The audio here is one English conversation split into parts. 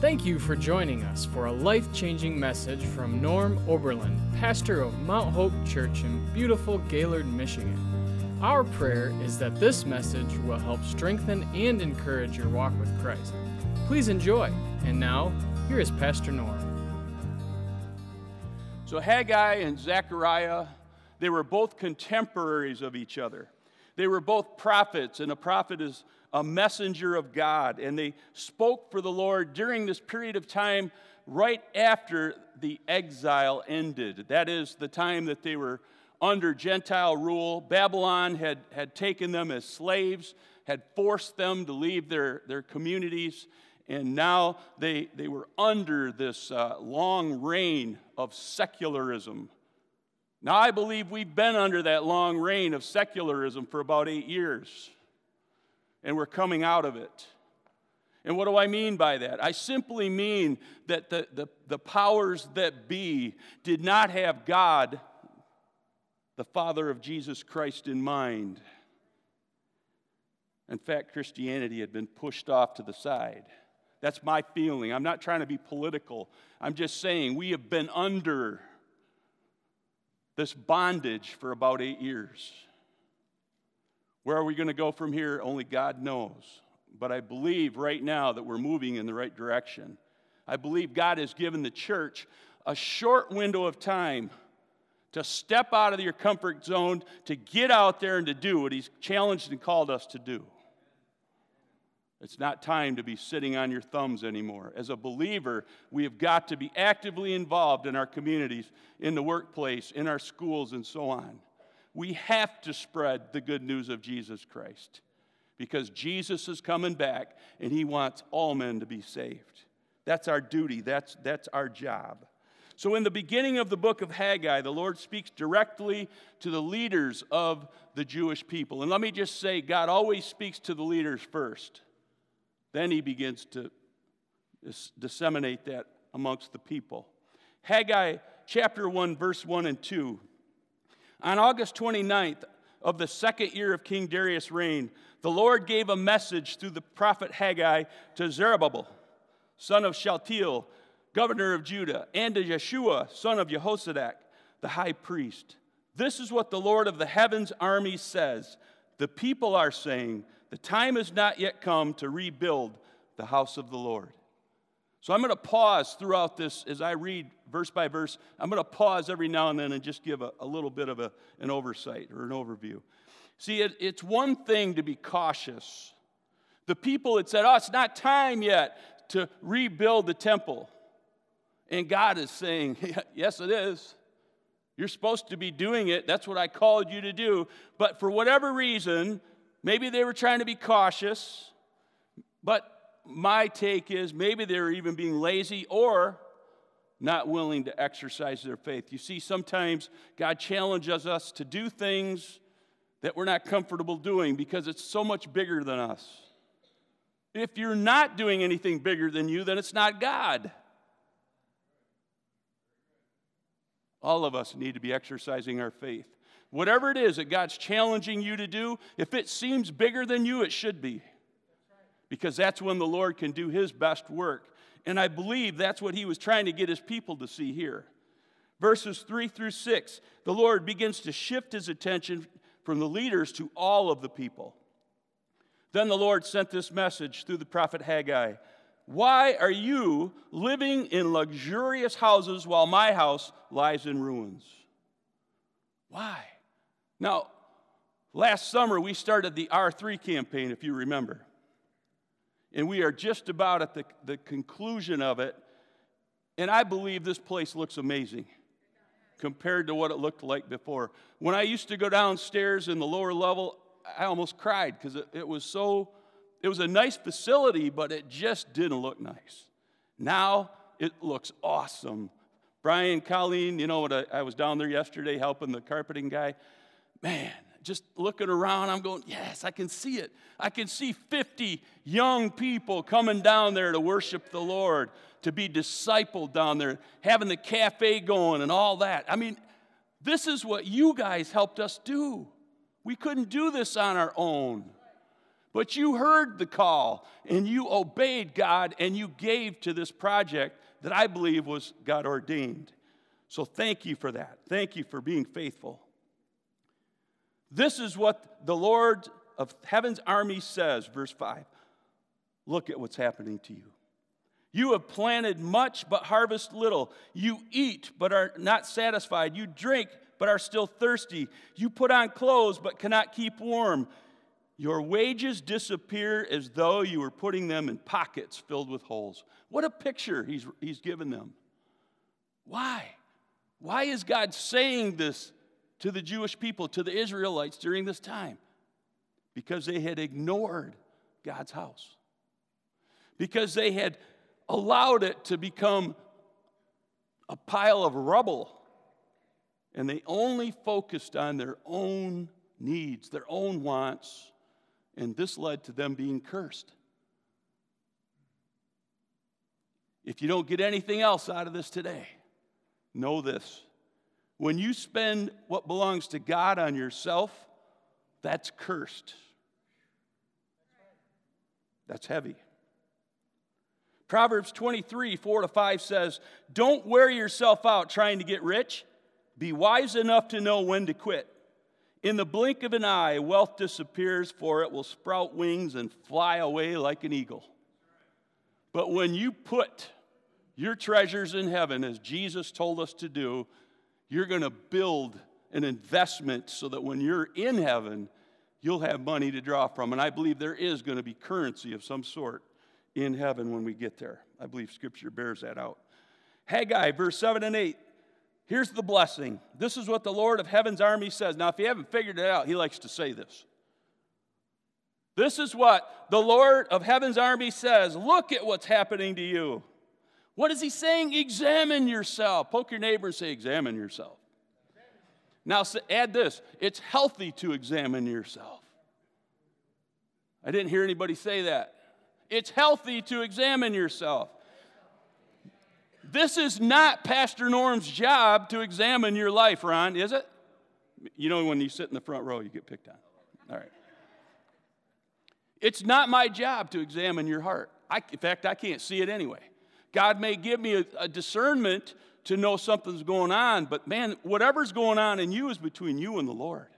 Thank you for joining us for a life-changing message from Norm Oberlin, pastor of Mount Hope Church in beautiful Gaylord, Michigan. Our prayer is that this message will help strengthen and encourage your walk with Christ. Please enjoy. And now, here is Pastor Norm. So Haggai and Zechariah, they were both contemporaries of each other. They were both prophets, and a prophet is a messenger of God, and they spoke for the Lord during this period of time right after the exile ended. That is the time that they were under Gentile rule. Babylon had taken them as slaves, had forced them to leave their communities, and now they were under this long reign of secularism. Now I believe we've been under that long reign of secularism for about 8 years. And we're coming out of it. And what do I mean by that? I simply mean that the powers that be did not have God, the Father of Jesus Christ, in mind. In fact, Christianity had been pushed off to the side. That's my feeling. I'm not trying to be political. I'm just saying we have been under this bondage for about 8 years. Where are we going to go from here? Only God knows. But I believe right now that we're moving in the right direction. I believe God has given the church a short window of time to step out of your comfort zone, to get out there and to do what He's challenged and called us to do. It's not time to be sitting on your thumbs anymore. As a believer, we have got to be actively involved in our communities, in the workplace, in our schools, and so on. We have to spread the good news of Jesus Christ because Jesus is coming back and He wants all men to be saved. That's our duty. That's our job. So in the beginning of the book of Haggai, the Lord speaks directly to the leaders of the Jewish people. And let me just say, God always speaks to the leaders first. Then He begins to disseminate that amongst the people. Haggai chapter 1, verse 1 and 2. On August 29th of the second year of King Darius' reign, the Lord gave a message through the prophet Haggai to Zerubbabel, son of Shaltiel, governor of Judah, and to Yeshua, son of Jehoshadak, the high priest. This is what the Lord of the heavens' army says. The people are saying, the time has not yet come to rebuild the house of the Lord. So I'm going to pause throughout this as I read verse by verse. I'm going to pause every now and then and just give a little bit of an oversight or an overview. See, it's one thing to be cautious. The people had said, it's not time yet to rebuild the temple. And God is saying, yes, it is. You're supposed to be doing it. That's what I called you to do. But for whatever reason, maybe they were trying to be cautious, but my take is maybe they're even being lazy or not willing to exercise their faith. You see, sometimes God challenges us to do things that we're not comfortable doing because it's so much bigger than us. If you're not doing anything bigger than you, then it's not God. All of us need to be exercising our faith. Whatever it is that God's challenging you to do, if it seems bigger than you, it should be. Because that's when the Lord can do His best work. And I believe that's what He was trying to get His people to see here. Verses 3 through 6, the Lord begins to shift His attention from the leaders to all of the people. Then the Lord sent this message through the prophet Haggai. Why are you living in luxurious houses while my house lies in ruins? Why? Now, last summer we started the R3 campaign, if you remember. And we are just about at the conclusion of it. And I believe this place looks amazing compared to what it looked like before. When I used to go downstairs in the lower level, I almost cried because it was a nice facility, but it just didn't look nice. Now it looks awesome. Brian, Colleen, when I was down there yesterday helping the carpeting guy, man. Just looking around, I'm going, yes, I can see it. I can see 50 young people coming down there to worship the Lord, to be discipled down there, having the cafe going and all that. I mean, this is what you guys helped us do. We couldn't do this on our own. But you heard the call, and you obeyed God, and you gave to this project that I believe was God ordained. So thank you for that. Thank you for being faithful. This is what the Lord of Heaven's army says, verse 5. Look at what's happening to you. You have planted much but harvest little. You eat but are not satisfied. You drink but are still thirsty. You put on clothes but cannot keep warm. Your wages disappear as though you were putting them in pockets filled with holes. What a picture he's given them. Why? Why is God saying this to the Jewish people, to the Israelites during this time? Because they had ignored God's house. Because they had allowed it to become a pile of rubble. And they only focused on their own needs, their own wants, and this led to them being cursed. If you don't get anything else out of this today, know this. When you spend what belongs to God on yourself, that's cursed. That's heavy. Proverbs 23, 4-5 says, "Don't wear yourself out trying to get rich. Be wise enough to know when to quit. In the blink of an eye, wealth disappears, for it will sprout wings and fly away like an eagle. But when you put your treasures in heaven, as Jesus told us to do, you're going to build an investment so that when you're in heaven, you'll have money to draw from." And I believe there is going to be currency of some sort in heaven when we get there. I believe Scripture bears that out. Haggai, verse 7 and 8. Here's the blessing. This is what the Lord of Heaven's army says. Now, if you haven't figured it out, he likes to say this. This is what the Lord of Heaven's army says. Look at what's happening to you. What is he saying? Examine yourself. Poke your neighbor and say, examine yourself. Now, add this. It's healthy to examine yourself. I didn't hear anybody say that. It's healthy to examine yourself. This is not Pastor Norm's job to examine your life, Ron, is it? You know, when you sit in the front row, you get picked on. All right. It's not my job to examine your heart. In fact, I can't see it anyway. God may give me a discernment to know something's going on, but man, whatever's going on in you is between you and the Lord.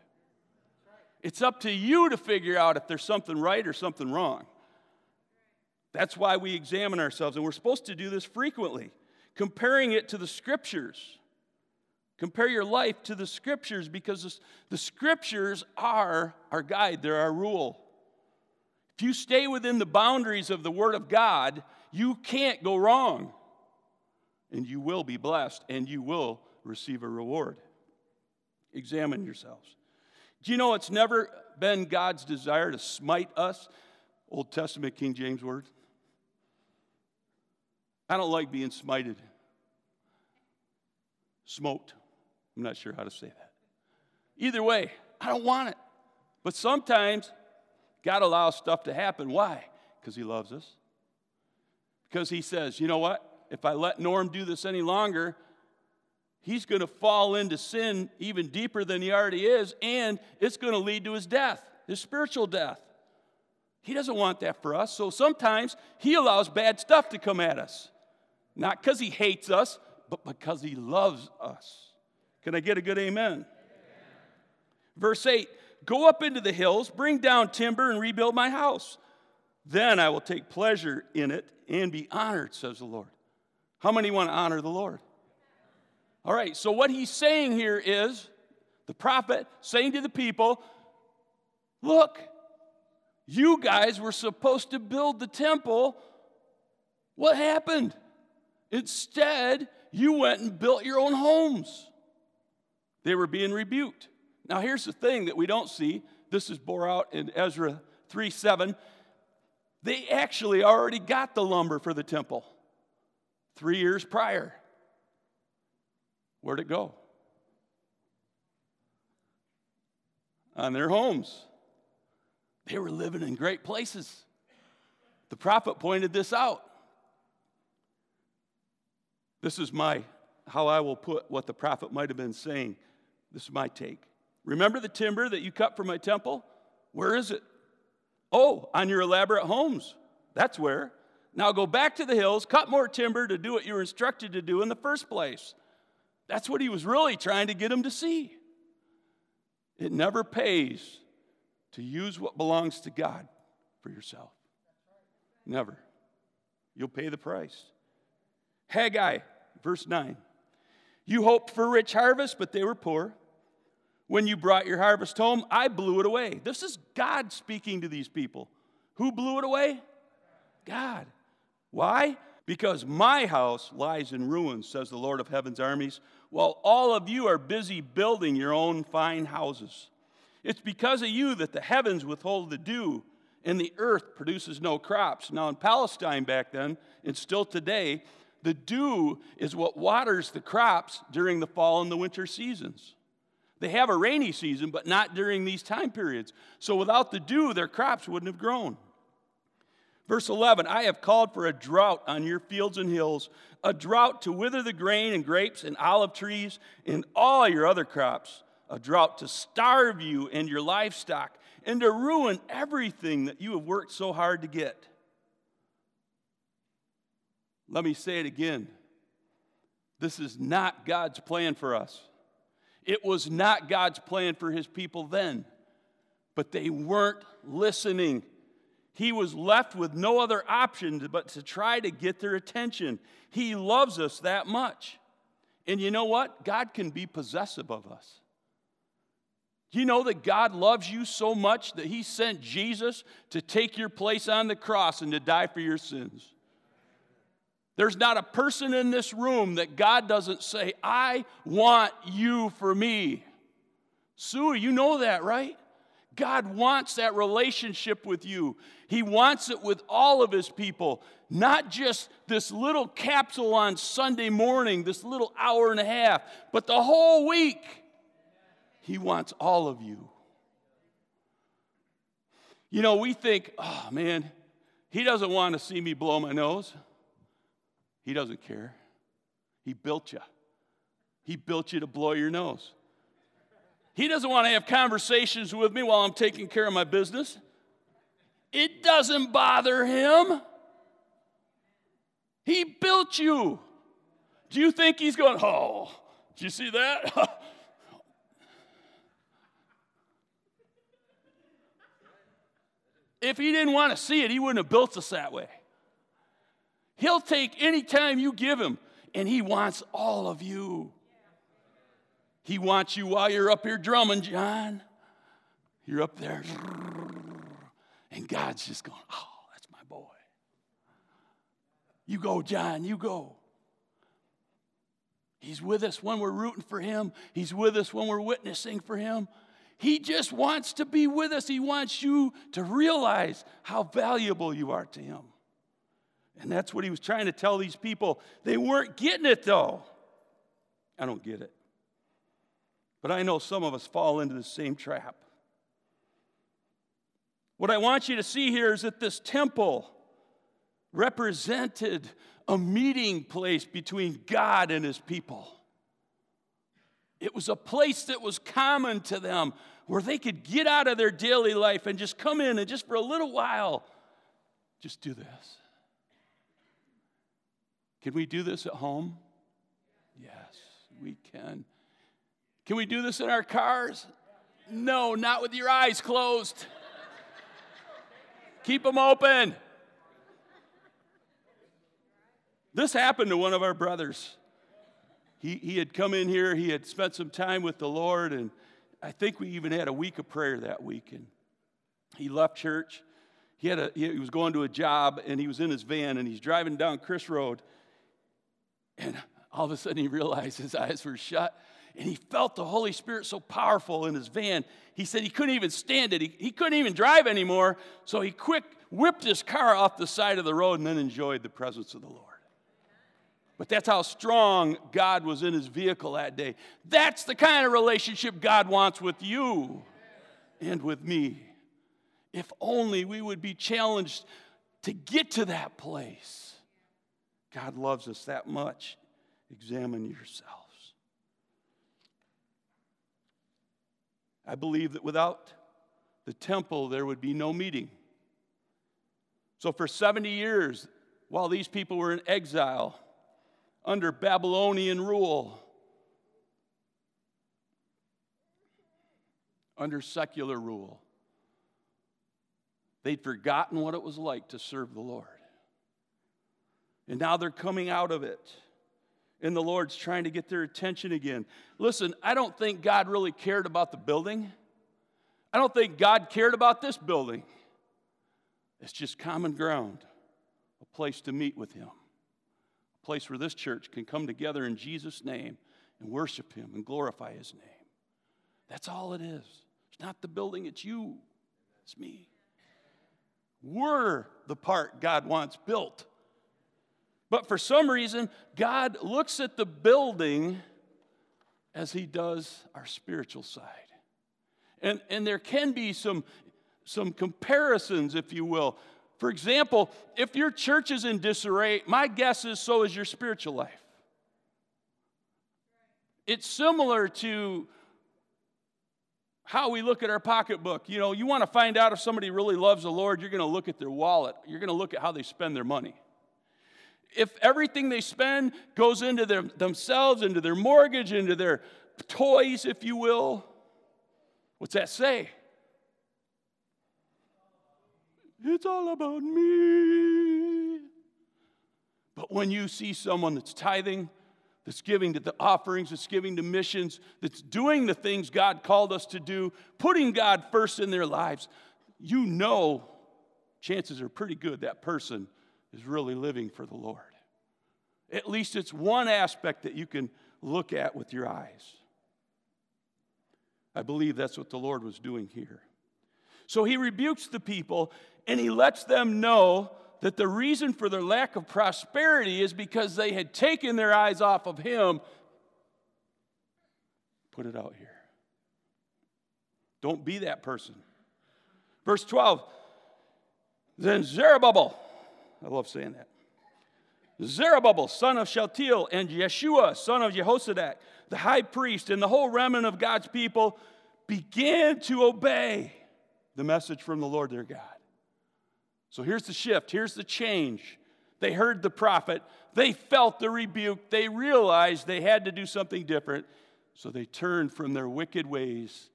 It's up to you to figure out if there's something right or something wrong. That's why we examine ourselves, and we're supposed to do this frequently. Comparing it to the Scriptures. Compare your life to the Scriptures, because the Scriptures are our guide. They're our rule. If you stay within the boundaries of the Word of God, you can't go wrong. And you will be blessed, and you will receive a reward. Examine yourselves. Do you know it's never been God's desire to smite us? Old Testament King James word. I don't like being smited. Smoked. I'm not sure how to say that. Either way, I don't want it. But sometimes God allows stuff to happen. Why? Because he loves us. Because he says, you know what? If I let Norm do this any longer, he's going to fall into sin even deeper than he already is, and it's going to lead to his death, his spiritual death. He doesn't want that for us, so sometimes he allows bad stuff to come at us. Not because he hates us, but because he loves us. Can I get a good amen? Amen. Verse 8, "Go up into the hills, bring down timber, and rebuild my house. Then I will take pleasure in it and be honored," says the Lord. How many want to honor the Lord? All right, so what he's saying here is, the prophet saying to the people, look, you guys were supposed to build the temple. What happened? Instead, you went and built your own homes. They were being rebuked. Now, here's the thing that we don't see. This is bore out in Ezra 3:7. They actually already got the lumber for the temple 3 years prior. Where'd it go? On their homes. They were living in great places. The prophet pointed this out. This is how I will put what the prophet might have been saying. This is my take. Remember the timber that you cut from my temple? Where is it? Oh, on your elaborate homes. That's where. Now go back to the hills, cut more timber to do what you were instructed to do in the first place. That's what he was really trying to get him to see. It never pays to use what belongs to God for yourself. Never. You'll pay the price. Haggai, verse 9. You hoped for rich harvest, but they were poor. When you brought your harvest home, I blew it away. This is God speaking to these people. Who blew it away? God. Why? Because my house lies in ruins, says the Lord of heaven's armies, while all of you are busy building your own fine houses. It's because of you that the heavens withhold the dew, and the earth produces no crops. Now in Palestine back then, and still today, the dew is what waters the crops during the fall and the winter seasons. They have a rainy season, but not during these time periods. So without the dew, their crops wouldn't have grown. Verse 11, I have called for a drought on your fields and hills, a drought to wither the grain and grapes and olive trees and all your other crops, a drought to starve you and your livestock and to ruin everything that you have worked so hard to get. Let me say it again. This is not God's plan for us. It was not God's plan for his people then, but they weren't listening. He was left with no other option but to try to get their attention. He loves us that much. And you know what? God can be possessive of us. You know that God loves you so much that he sent Jesus to take your place on the cross and to die for your sins. There's not a person in this room that God doesn't say, I want you for me. Sue, you know that, right? God wants that relationship with you. He wants it with all of his people, not just this little capsule on Sunday morning, this little hour and a half, but the whole week. He wants all of you. You know, we think, oh man, he doesn't want to see me blow my nose. He doesn't care. He built you. He built you to blow your nose. He doesn't want to have conversations with me while I'm taking care of my business. It doesn't bother him. He built you. Do you think he's going, oh, did you see that? If he didn't want to see it, he wouldn't have built us that way. He'll take any time you give him, and he wants all of you. He wants you while you're up here drumming, John. You're up there, and God's just going, oh, that's my boy. You go, John, you go. He's with us when we're rooting for him. He's with us when we're witnessing for him. He just wants to be with us. He wants you to realize how valuable you are to him. And that's what he was trying to tell these people. They weren't getting it, though. I don't get it. But I know some of us fall into the same trap. What I want you to see here is that this temple represented a meeting place between God and his people. It was a place that was common to them where they could get out of their daily life and just come in and just for a little while, just do this. Can we do this at home? Yes, we can. Can we do this in our cars? No, not with your eyes closed. Keep them open. This happened to one of our brothers. He had come in here. He had spent some time with the Lord, and I think we even had a week of prayer that week. And he left church. He was going to a job, and he was in his van, and he's driving down Chris Road. And all of a sudden, he realized his eyes were shut, and he felt the Holy Spirit so powerful in his van. He said he couldn't even stand it. He couldn't even drive anymore, so he quick whipped his car off the side of the road and then enjoyed the presence of the Lord. But that's how strong God was in his vehicle that day. That's the kind of relationship God wants with you and with me. If only we would be challenged to get to that place. God loves us that much. Examine yourselves. I believe that without the temple, there would be no meeting. So for 70 years, while these people were in exile under Babylonian rule, under secular rule, they'd forgotten what it was like to serve the Lord. And now they're coming out of it. And the Lord's trying to get their attention again. Listen, I don't think God really cared about the building. I don't think God cared about this building. It's just common ground, a place to meet with Him, a place where this church can come together in Jesus' name and worship Him and glorify His name. That's all it is. It's not the building, it's you. It's me. We're the part God wants built. But for some reason, God looks at the building as He does our spiritual side. And there can be some comparisons, if you will. For example, if your church is in disarray, my guess is so is your spiritual life. It's similar to how we look at our pocketbook. You know, you want to find out if somebody really loves the Lord, you're going to look at their wallet. You're going to look at how they spend their money. If everything they spend goes into themselves, into their mortgage, into their toys, if you will, what's that say? It's all about me. But when you see someone that's tithing, that's giving to the offerings, that's giving to missions, that's doing the things God called us to do, putting God first in their lives, you know chances are pretty good that person is really living for the Lord. At least it's one aspect that you can look at with your eyes. I believe that's what the Lord was doing here. So He rebukes the people, and He lets them know that the reason for their lack of prosperity is because they had taken their eyes off of Him. Put it out here. Don't be that person. Verse 12, then Zerubbabel, I love saying that. Zerubbabel, son of Shaltiel, and Yeshua, son of Jehoshadak, the high priest, and the whole remnant of God's people began to obey the message from the Lord their God. So here's the shift. Here's the change. They heard the prophet. They felt the rebuke. They realized they had to do something different. So they turned from their wicked ways,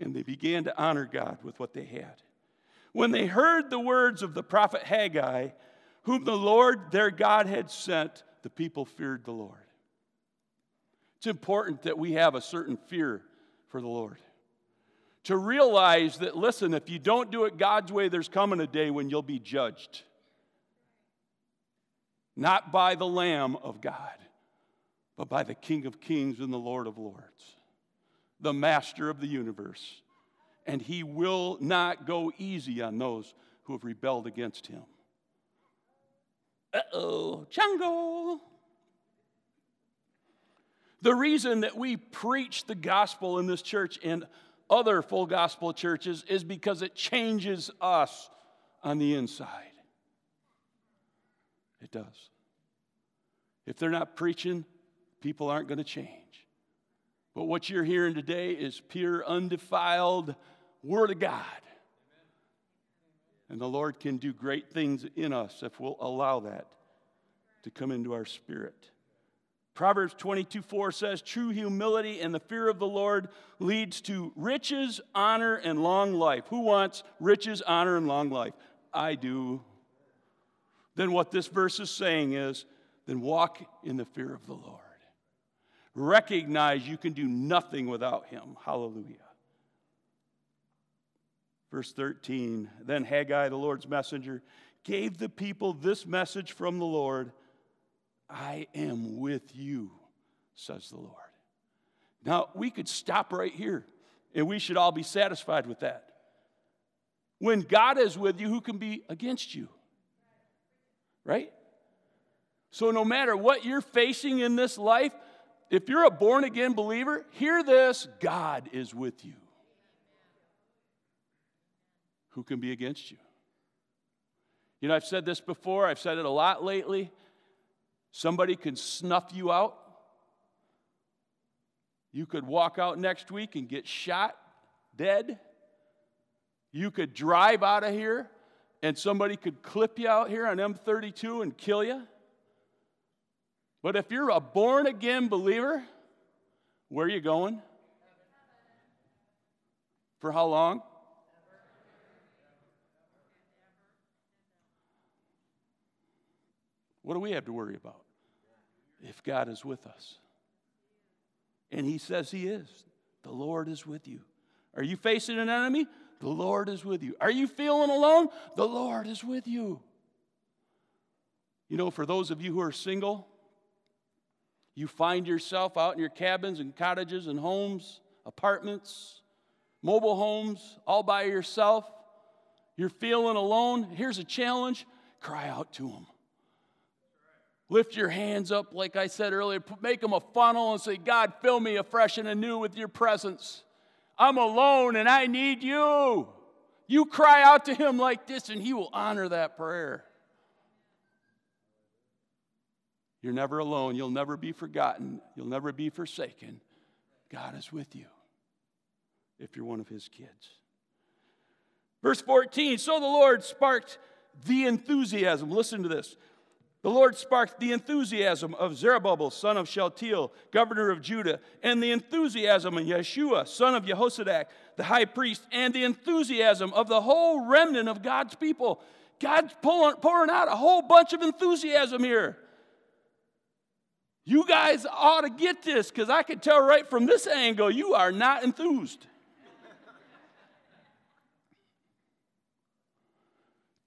and they began to honor God with what they had. When they heard the words of the prophet Haggai, whom the Lord their God had sent, the people feared the Lord. It's important that we have a certain fear for the Lord. To realize that, listen, if you don't do it God's way, there's coming a day when you'll be judged. Not by the Lamb of God, but by the King of Kings and the Lord of Lords, the Master of the universe. And He will not go easy on those who have rebelled against Him. Uh-oh, Chango. The reason that we preach the gospel in this church and other full gospel churches is because it changes us on the inside. It does. If they're not preaching, people aren't going to change. But what you're hearing today is pure, undefiled Word of God. And the Lord can do great things in us if we'll allow that to come into our spirit. Proverbs 22:4 says, true humility and the fear of the Lord leads to riches, honor, and long life. Who wants riches, honor, and long life? I do. Then what this verse is saying is, then walk in the fear of the Lord. Recognize you can do nothing without Him. Hallelujah. Verse 13, then Haggai, the Lord's messenger, gave the people this message from the Lord, I am with you, says the Lord. Now, we could stop right here, and we should all be satisfied with that. When God is with you, who can be against you? Right? So no matter what you're facing in this life, if you're a born-again believer, hear this, God is with you. Who can be against you? You know, I've said this before. I've said it a lot lately. Somebody can snuff you out. You could walk out next week and get shot dead. You could drive out of here and somebody could clip you out here on M32 and kill you. But if you're a born-again believer, where are you going? For how long? What do we have to worry about? If God is with us. And he says he is. The Lord is with you. Are you facing an enemy? The Lord is with you. Are you feeling alone? The Lord is with you. You know, for those of you who are single, you find yourself out in your cabins and cottages and homes, apartments, mobile homes, all by yourself. You're feeling alone. Here's a challenge. Cry out to him. Lift your hands up, like I said earlier. Make them a funnel and say, God, fill me afresh and anew with your presence. I'm alone and I need you. You cry out to him like this and he will honor that prayer. You're never alone. You'll never be forgotten. You'll never be forsaken. God is with you if you're one of his kids. Verse 14, so the Lord sparked the enthusiasm. Listen to this. The Lord sparked the enthusiasm of Zerubbabel, son of Shaltiel, governor of Judah, and the enthusiasm of Yeshua, son of Jehoshadak, the high priest, and the enthusiasm of the whole remnant of God's people. God's pouring out a whole bunch of enthusiasm here. You guys ought to get this, because I can tell right from this angle, you are not enthused.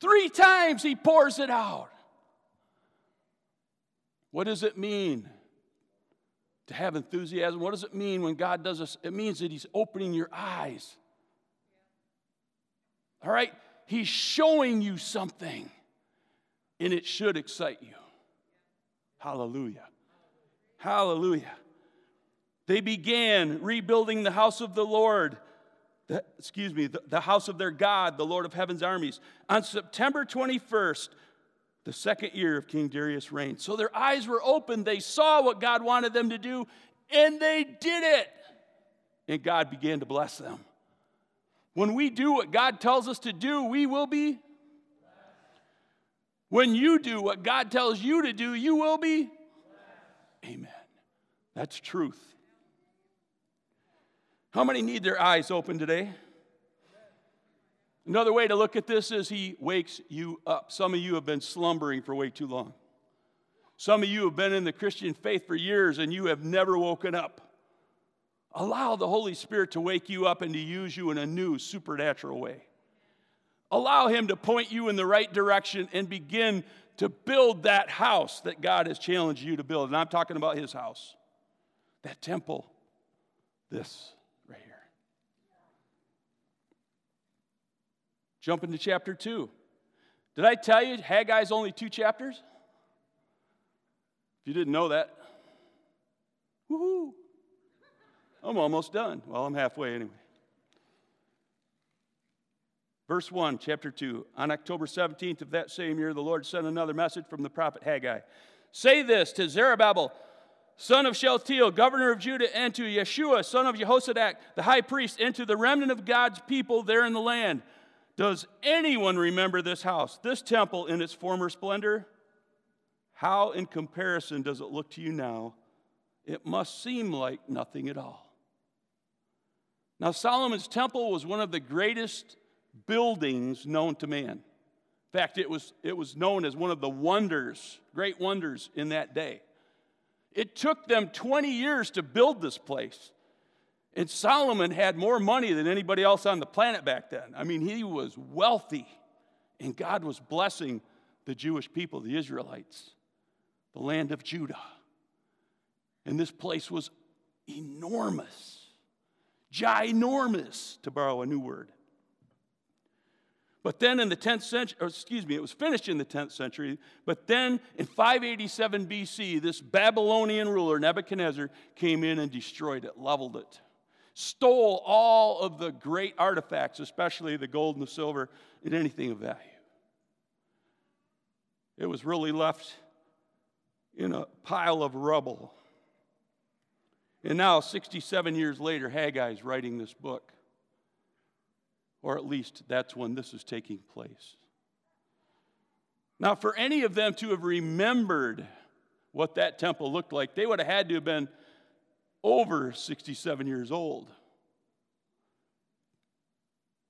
3 times he pours it out. What does it mean to have enthusiasm? What does it mean when God does this? It means that he's opening your eyes. All right? He's showing you something, and it should excite you. Hallelujah. Hallelujah. They began rebuilding the house of the Lord. The house of their God, the Lord of heaven's armies. On September 21st, the second year of King Darius' reign. So their eyes were open. They saw what God wanted them to do, and they did it. And God began to bless them. When we do what God tells us to do, we will be blessed. When you do what God tells you to do, you will be blessed. Amen. That's truth. How many need their eyes open today? Another way to look at this is he wakes you up. Some of you have been slumbering for way too long. Some of you have been in the Christian faith for years and you have never woken up. Allow the Holy Spirit to wake you up and to use you in a new supernatural way. Allow him to point you in the right direction and begin to build that house that God has challenged you to build. And I'm talking about his house, that temple, this right here. Jump into chapter 2. Did I tell you Haggai's only 2 chapters? If you didn't know that, woohoo! I'm almost done. Well, I'm halfway anyway. Verse 1, chapter 2. On October 17th of that same year, the Lord sent another message from the prophet Haggai. Say this to Zerubbabel, son of Shaltiel, governor of Judah, and to Yeshua, son of Jehoshadak, the high priest, and to the remnant of God's people there in the land. Does anyone remember this house, this temple in its former splendor? How in comparison does it look to you now? It must seem like nothing at all. Now, Solomon's temple was one of the greatest buildings known to man. In fact, it was known as one of the wonders, great wonders in that day. It took them 20 years to build this place. And Solomon had more money than anybody else on the planet back then. I mean, he was wealthy, and God was blessing the Jewish people, the Israelites, the land of Judah. And this place was enormous, ginormous, to borrow a new word. But then in the 10th century, it was finished in the 10th century, but then in 587 BC, this Babylonian ruler, Nebuchadnezzar, came in and destroyed it, leveled it. Stole all of the great artifacts, especially the gold and the silver and anything of value. It was really left in a pile of rubble. And now, 67 years later, Haggai is writing this book. Or at least that's when this is taking place. Now, for any of them to have remembered what that temple looked like, they would have had to have been over 67 years old.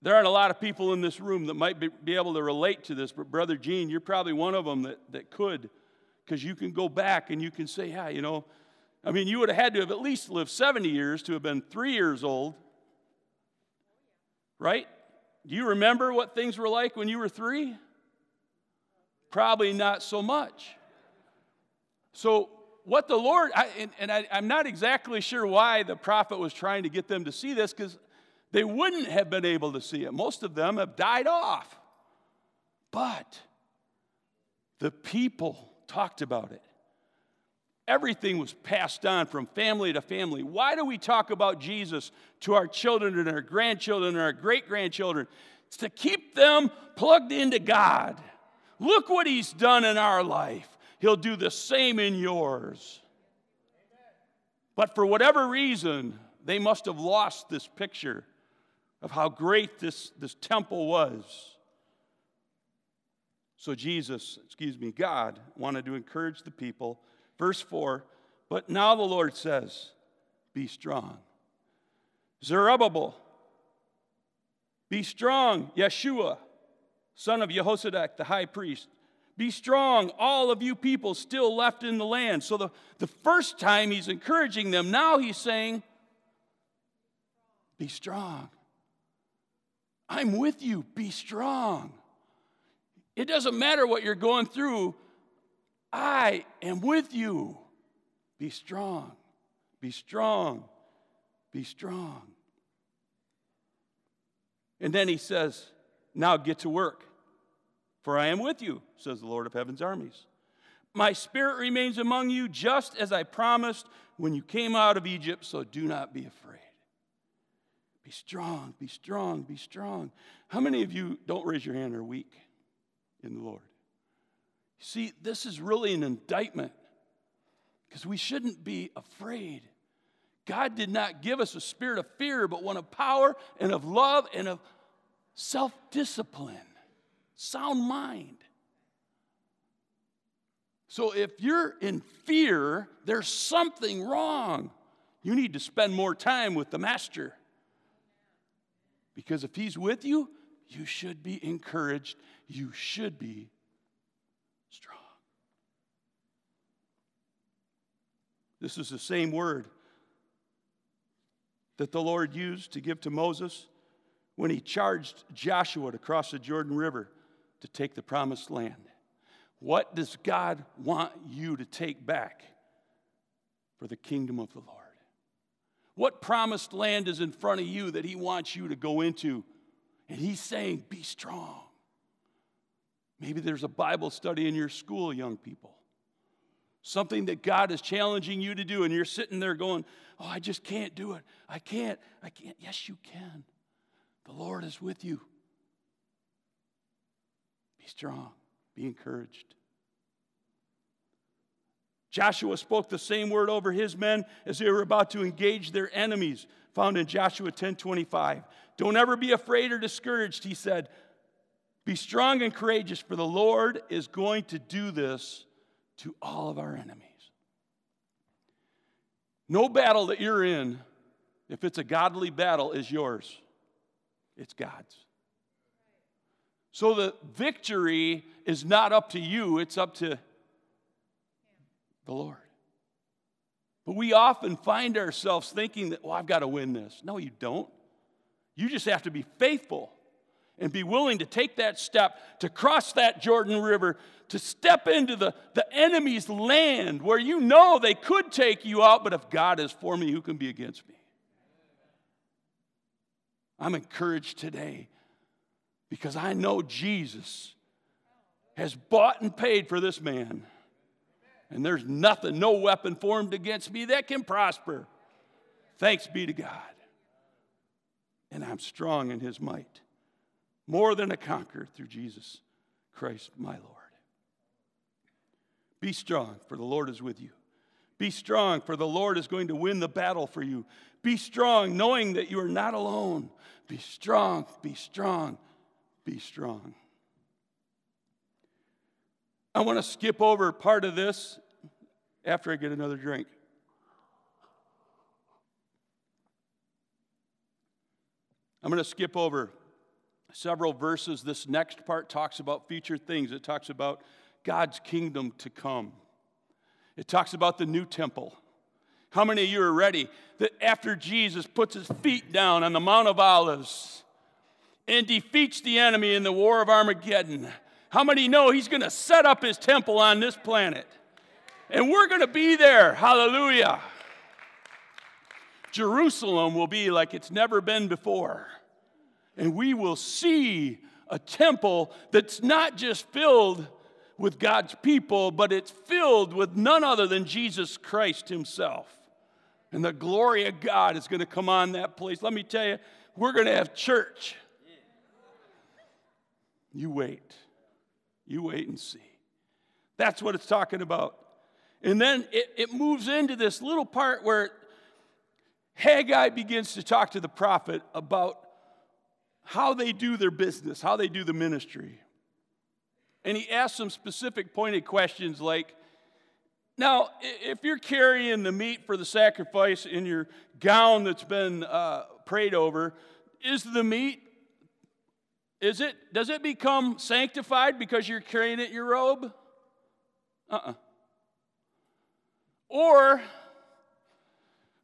There aren't a lot of people in this room that might be able to relate to this, but Brother Gene, you're probably one of them that could, because you can go back and you can say, yeah, you know, I mean, you would have had to have at least lived 70 years to have been 3 years old, right? Do you remember what things were like when you were 3? Probably not so much. So what the Lord, I'm not exactly sure why the prophet was trying to get them to see this, because they wouldn't have been able to see it. Most of them have died off. But the people talked about it. Everything was passed on from family to family. Why do we talk about Jesus to our children and our grandchildren and our great-grandchildren? It's to keep them plugged into God. Look what he's done in our life. He'll do the same in yours. But for whatever reason, they must have lost this picture of how great this temple was. So God wanted to encourage the people. Verse 4, but now the Lord says, be strong. Zerubbabel, be strong. Yeshua, son of Jehoshadak, the high priest, be strong, all of you people still left in the land. So the first time he's encouraging them, now he's saying, be strong. I'm with you. Be strong. It doesn't matter what you're going through. I am with you. Be strong. Be strong. Be strong. And then he says, now get to work, for I am with you, says the Lord of heaven's armies. My spirit remains among you just as I promised when you came out of Egypt, so do not be afraid. Be strong, be strong, be strong. How many of you, don't raise your hand, are weak in the Lord? See, this is really an indictment, because we shouldn't be afraid. God did not give us a spirit of fear, but one of power and of love and of self-discipline, sound mind. So if you're in fear, there's something wrong. You need to spend more time with the Master. Because if he's with you, you should be encouraged. You should be strong. This is the same word that the Lord used to give to Moses when he charged Joshua to cross the Jordan River to take the promised land. What does God want you to take back for the kingdom of the Lord? What promised land is in front of you that he wants you to go into? And he's saying, be strong. Maybe there's a Bible study in your school, young people. Something that God is challenging you to do, and you're sitting there going, oh, I just can't do it. I can't. Yes, you can. The Lord is with you. Be strong. Be encouraged. Joshua spoke the same word over his men as they were about to engage their enemies, found in Joshua 10:25. Don't ever be afraid or discouraged, he said. Be strong and courageous, for the Lord is going to do this to all of our enemies. No battle that you're in, if it's a godly battle, is yours. It's God's. So the victory is not up to you, it's up to the Lord. But we often find ourselves thinking that, well, I've got to win this. No, you don't. You just have to be faithful and be willing to take that step, to cross that Jordan River, to step into the enemy's land where you know they could take you out, but if God is for me, who can be against me? I'm encouraged today because I know Jesus has bought and paid for this man. And there's nothing, no weapon formed against me that can prosper. Thanks be to God. And I'm strong in his might. More than a conqueror through Jesus Christ my Lord. Be strong, for the Lord is with you. Be strong, for the Lord is going to win the battle for you. Be strong, knowing that you are not alone. Be strong, be strong, be strong. I want to skip over part of this after I get another drink. I'm going to skip over several verses. This next part talks about future things. It talks about God's kingdom to come. It talks about the new temple. How many of you are ready that after Jesus puts his feet down on the Mount of Olives and defeats the enemy in the war of Armageddon, how many know he's going to set up his temple on this planet? And we're going to be there. Hallelujah. Jerusalem will be like it's never been before. And we will see a temple that's not just filled with God's people, but it's filled with none other than Jesus Christ himself. And the glory of God is going to come on that place. Let me tell you, we're going to have church. You wait. You wait and see. That's what it's talking about. And then it moves into this little part where Haggai begins to talk to the prophet about how they do their business, how they do the ministry. And he asks some specific pointed questions like, now, if you're carrying the meat for the sacrifice in your gown that's been prayed over, does it become sanctified because you're carrying it in your robe? Or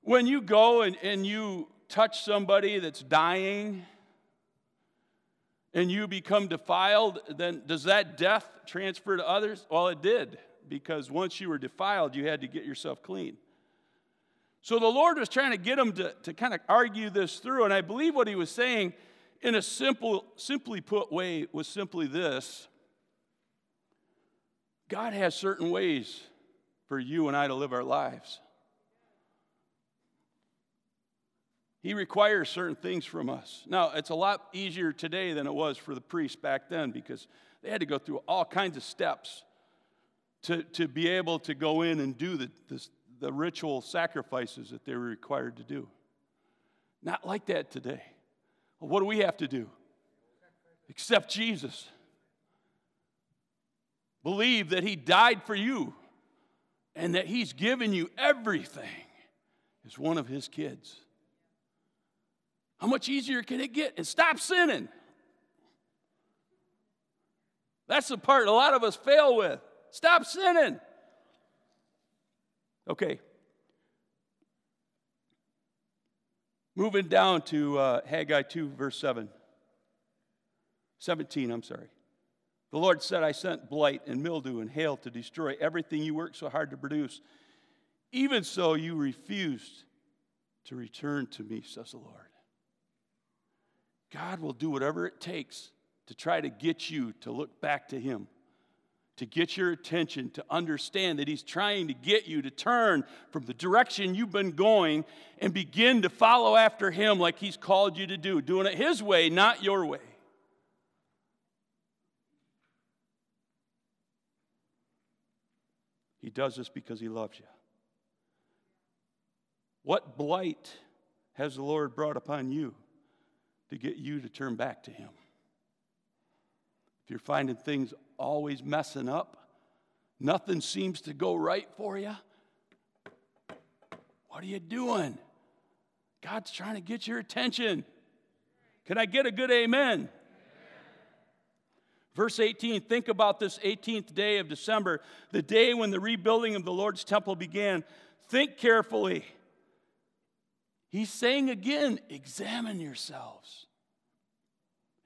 when you go and you touch somebody that's dying, and you become defiled, then does that death transfer to others? Well, it did, because once you were defiled, you had to get yourself clean. So the Lord was trying to get him to kind of argue this through, and I believe what he was saying in a simply put way was simply this. God has certain ways for you and I to live our lives. He requires certain things from us. Now, it's a lot easier today than it was for the priests back then because they had to go through all kinds of steps to be able to go in and do the ritual sacrifices that they were required to do. Not like that today. Well, what do we have to do? Accept Jesus. Believe that he died for you and that he's given you everything as one of his kids. How much easier can it get? And stop sinning. That's the part a lot of us fail with. Stop sinning. Okay. Moving down to Haggai 2, verse 17, I'm sorry. The Lord said, I sent blight and mildew and hail to destroy everything you worked so hard to produce. Even so, you refused to return to me, says the Lord. God will do whatever it takes to try to get you to look back to him, to get your attention, to understand that he's trying to get you to turn from the direction you've been going and begin to follow after him like he's called you to do, doing it his way, not your way. He does this because he loves you. What blight has the Lord brought upon you to get you to turn back to him? If you're finding things always messing up, nothing seems to go right for you, what are you doing? God's trying to get your attention. Can I get a good amen? Amen. Verse 18, think about this 18th day of December, the day when the rebuilding of the Lord's temple began. Think carefully. He's saying again, examine yourselves.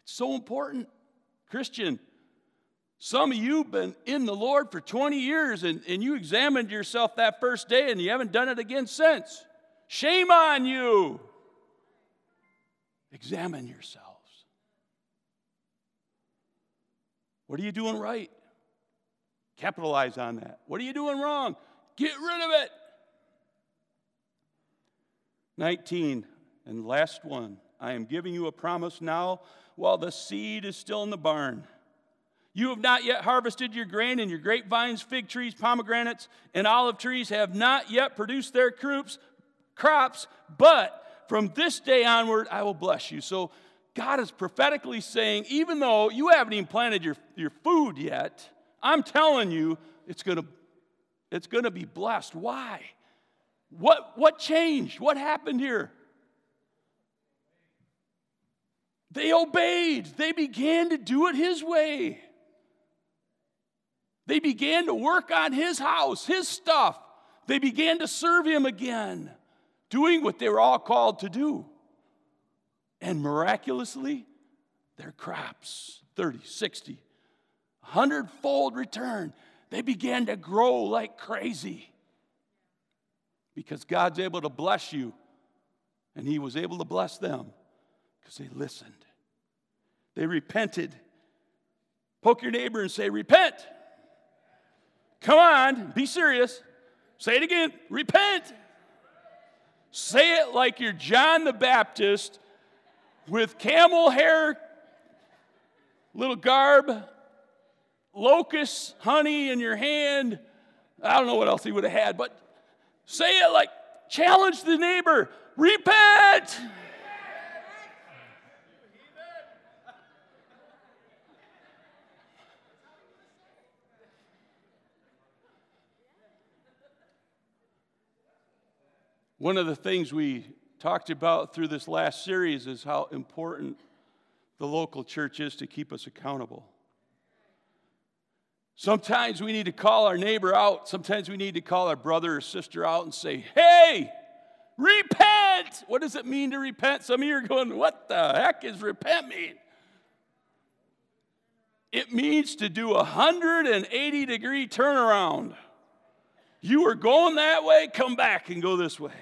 It's so important. Christian, some of you have been in the Lord for 20 years and you examined yourself that first day and you haven't done it again since. Shame on you. Examine yourselves. What are you doing right? Capitalize on that. What are you doing wrong? Get rid of it. 19, and last one, I am giving you a promise now while the seed is still in the barn. You have not yet harvested your grain, and your grapevines, fig trees, pomegranates, and olive trees have not yet produced their crops, but from this day onward I will bless you. So God is prophetically saying, even though you haven't even planted your food yet, I'm telling you, it's gonna be blessed. Why? What changed? What happened here? They obeyed. They began to do it his way. They began to work on his house, his stuff. They began to serve him again, doing what they were all called to do. And miraculously, their crops, 30, 60, 100-fold return. They began to grow like crazy because God's able to bless you, and he was able to bless them because they listened. They repented. Poke your neighbor and say, repent. Come on, be serious. Say it again, repent. Say it like you're John the Baptist with camel hair, little garb, locusts, honey in your hand. I don't know what else he would have had, but say it like, challenge the neighbor, repent. One of the things we talked about through this last series is how important the local church is to keep us accountable. Sometimes we need to call our neighbor out. Sometimes we need to call our brother or sister out and say, hey, repent! What does it mean to repent? Some of you are going, what the heck is repent mean? It means to do a 180-degree turnaround. You were going that way, come back and go this way.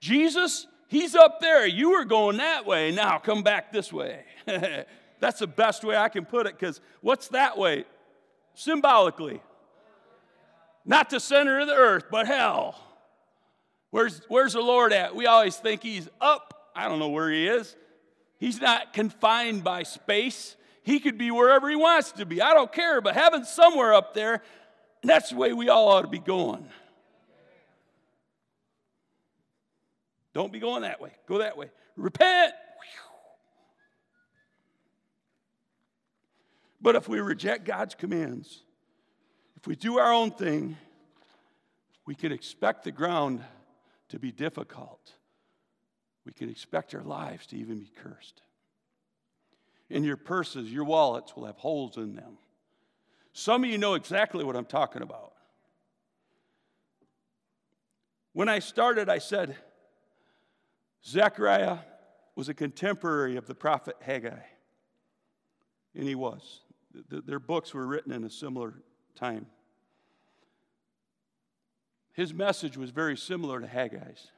Jesus, he's up there. You were going that way, now come back this way. That's the best way I can put it, because what's that way? Symbolically. Not the center of the earth, but hell. Where's the Lord at? We always think he's up. I don't know where he is. He's not confined by space. He could be wherever he wants to be. I don't care, but heaven's somewhere up there. And that's the way we all ought to be going. Don't be going that way. Go that way. Repent. But if we reject God's commands, if we do our own thing, we can expect the ground to be difficult. We can expect our lives to even be cursed. In your purses, your wallets will have holes in them. Some of you know exactly what I'm talking about. When I started, I said, Zechariah was a contemporary of the prophet Haggai. And he was. Their books were written in a similar time. His message was very similar to Haggai's.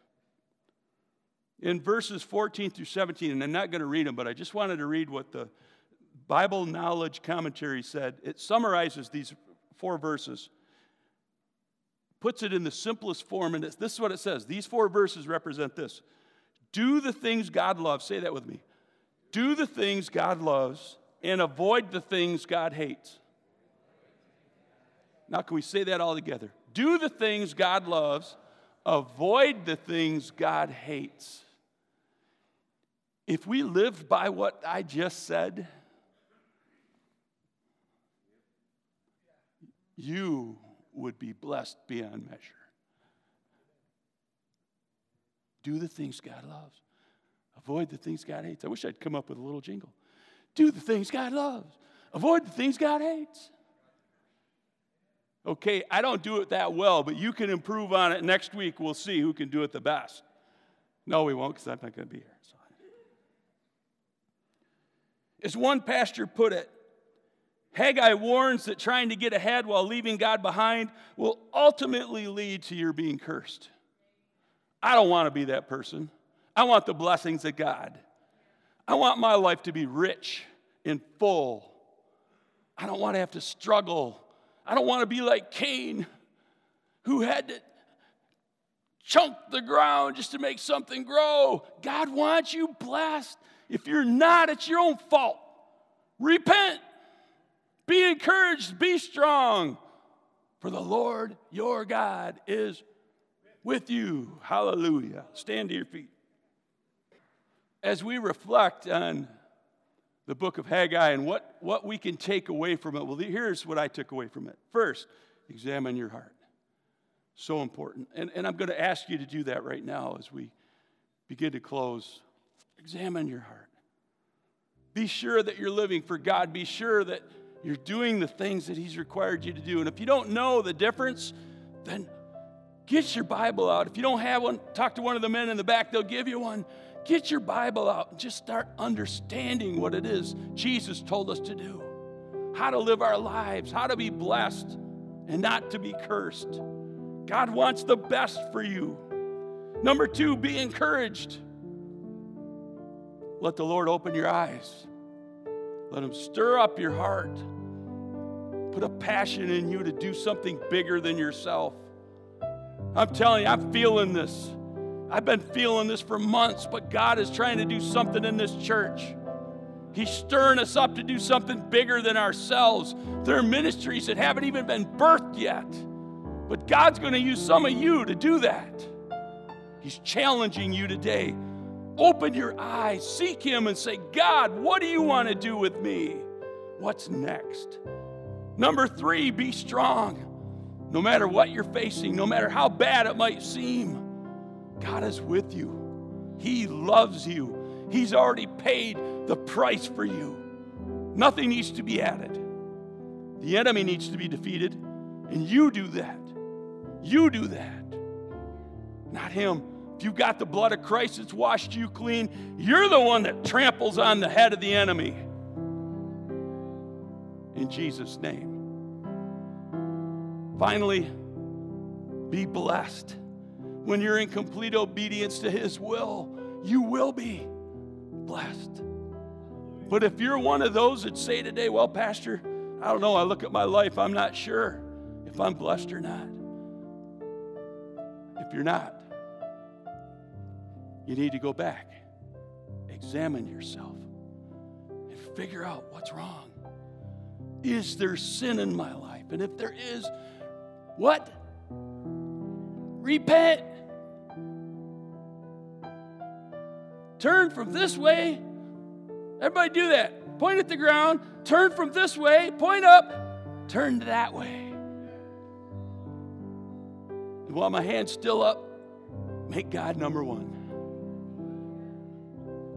In verses 14 through 17, and I'm not going to read them, but I just wanted to read what the Bible Knowledge Commentary said. It summarizes these four verses, puts it in the simplest form, and this is what it says. These four verses represent this. Do the things God loves. Say that with me. Do the things God loves and avoid the things God hates. Now, can we say that all together? Do the things God loves, avoid the things God hates. If we lived by what I just said, you would be blessed beyond measure. Do the things God loves. Avoid the things God hates. I wish I'd come up with a little jingle. Do the things God loves. Avoid the things God hates. Okay, I don't do it that well, but you can improve on it. Next week, we'll see who can do it the best. No, we won't, because I'm not going to be here. So. As one pastor put it, Haggai warns that trying to get ahead while leaving God behind will ultimately lead to your being cursed. I don't want to be that person. I want the blessings of God. I want my life to be rich and full. I don't want to have to struggle. I don't want to be like Cain, who had to chunk the ground just to make something grow. God wants you blessed. If you're not, it's your own fault. Repent. Be encouraged, be strong, for the Lord your God is with you. Hallelujah. Stand to your feet. As we reflect on the book of Haggai and what we can take away from it. Well, here's what I took away from it. First, examine your heart. So important. And I'm going to ask you to do that right now as we begin to close. Examine your heart. Be sure that you're living for God. Be sure that you're doing the things that he's required you to do. And if you don't know the difference, then get your Bible out. If you don't have one, talk to one of the men in the back. They'll give you one. Get your Bible out and just start understanding what it is Jesus told us to do, how to live our lives, how to be blessed and not to be cursed. God wants the best for you. Number two, be encouraged. Let the Lord open your eyes. Let him stir up your heart. Put a passion in you to do something bigger than yourself. I'm telling you, I'm feeling this. I've been feeling this for months, but God is trying to do something in this church. He's stirring us up to do something bigger than ourselves. There are ministries that haven't even been birthed yet, but God's going to use some of you to do that. He's challenging you today. Open your eyes, seek him, and say, God, what do you want to do with me? What's next? Number three, be strong. No matter what you're facing, no matter how bad it might seem, God is with you. He loves you. He's already paid the price for you. Nothing needs to be added. The enemy needs to be defeated, and you do that. You do that. Not him. If you've got the blood of Christ that's washed you clean, you're the one that tramples on the head of the enemy. In Jesus' name. Finally, be blessed. When you're in complete obedience to his will, you will be blessed. But if you're one of those that say today, well, Pastor, I don't know, I look at my life, I'm not sure if I'm blessed or not. If you're not, you need to go back, examine yourself, and figure out what's wrong. Is there sin in my life? And if there is, what? Repent. Turn from this way. Everybody do that. Point at the ground. Turn from this way. Point up. Turn that way. And while my hand's still up, make God number one.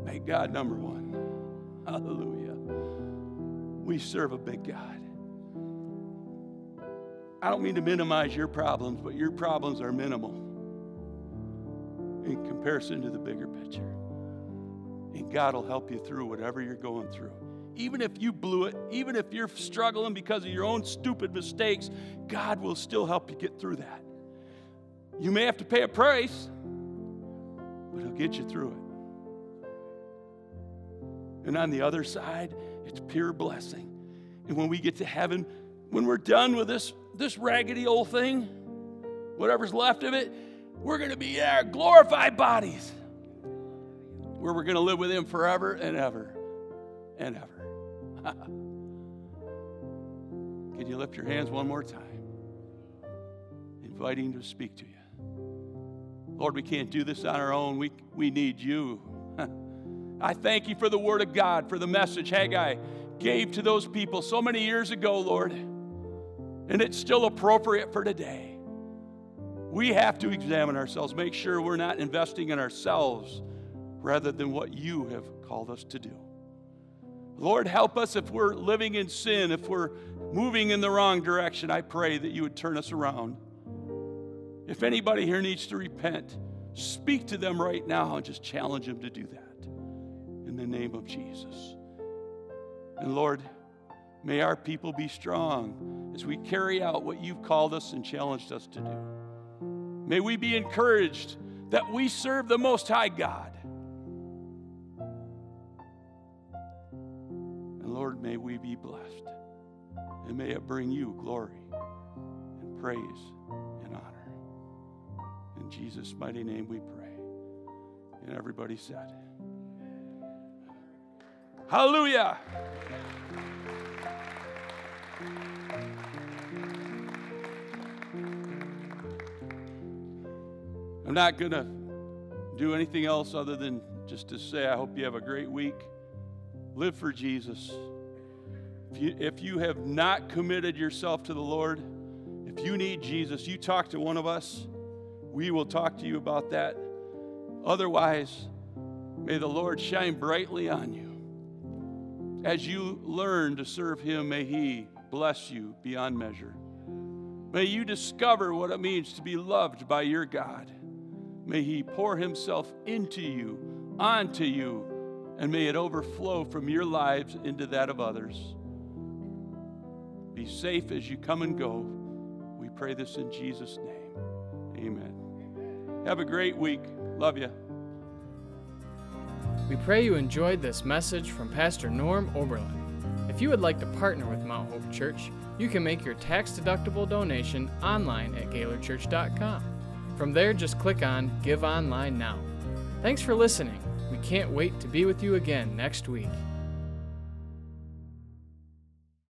Make God number one. Hallelujah. We serve a big God. I don't mean to minimize your problems, but your problems are minimal in comparison to the bigger picture. And God will help you through whatever you're going through. Even if you blew it, even if you're struggling because of your own stupid mistakes, God will still help you get through that. You may have to pay a price, but he'll get you through it. And on the other side, it's pure blessing. And when we get to heaven, when we're done with this raggedy old thing, whatever's left of it, we're going to be in our glorified bodies where we're going to live with him forever and ever and ever. Can you lift your hands one more time, inviting him to speak to you? Lord, we can't do this on our own. We need you. I thank you for the word of God, for the message Haggai gave to those people so many years ago, Lord. And it's still appropriate for today. We have to examine ourselves, make sure we're not investing in ourselves rather than what you have called us to do. Lord, help us if we're living in sin, if we're moving in the wrong direction. I pray that you would turn us around. If anybody here needs to repent, speak to them right now and just challenge them to do that in the name of Jesus. And Lord, may our people be strong as we carry out what you've called us and challenged us to do. May we be encouraged that we serve the Most High God. And Lord, may we be blessed. And may it bring you glory and praise and honor. In Jesus' mighty name we pray. And everybody said, hallelujah. I'm not going to do anything else other than just to say I hope you have a great week. Live for Jesus. If you have not committed yourself to the Lord, if you need Jesus, you talk to one of us. We will talk to you about that. Otherwise, may the Lord shine brightly on you. As you learn to serve Him, may He bless you beyond measure. May you discover what it means to be loved by your God. May He pour Himself into you, onto you, and may it overflow from your lives into that of others. Be safe as you come and go. We pray this in Jesus' name. Amen. Amen. Have a great week. Love you. We pray you enjoyed this message from Pastor Norm Oberlin. If you would like to partner with Mount Hope Church, you can make your tax-deductible donation online at GaylordChurch.com. From there, just click on Give Online Now. Thanks for listening. We can't wait to be with you again next week.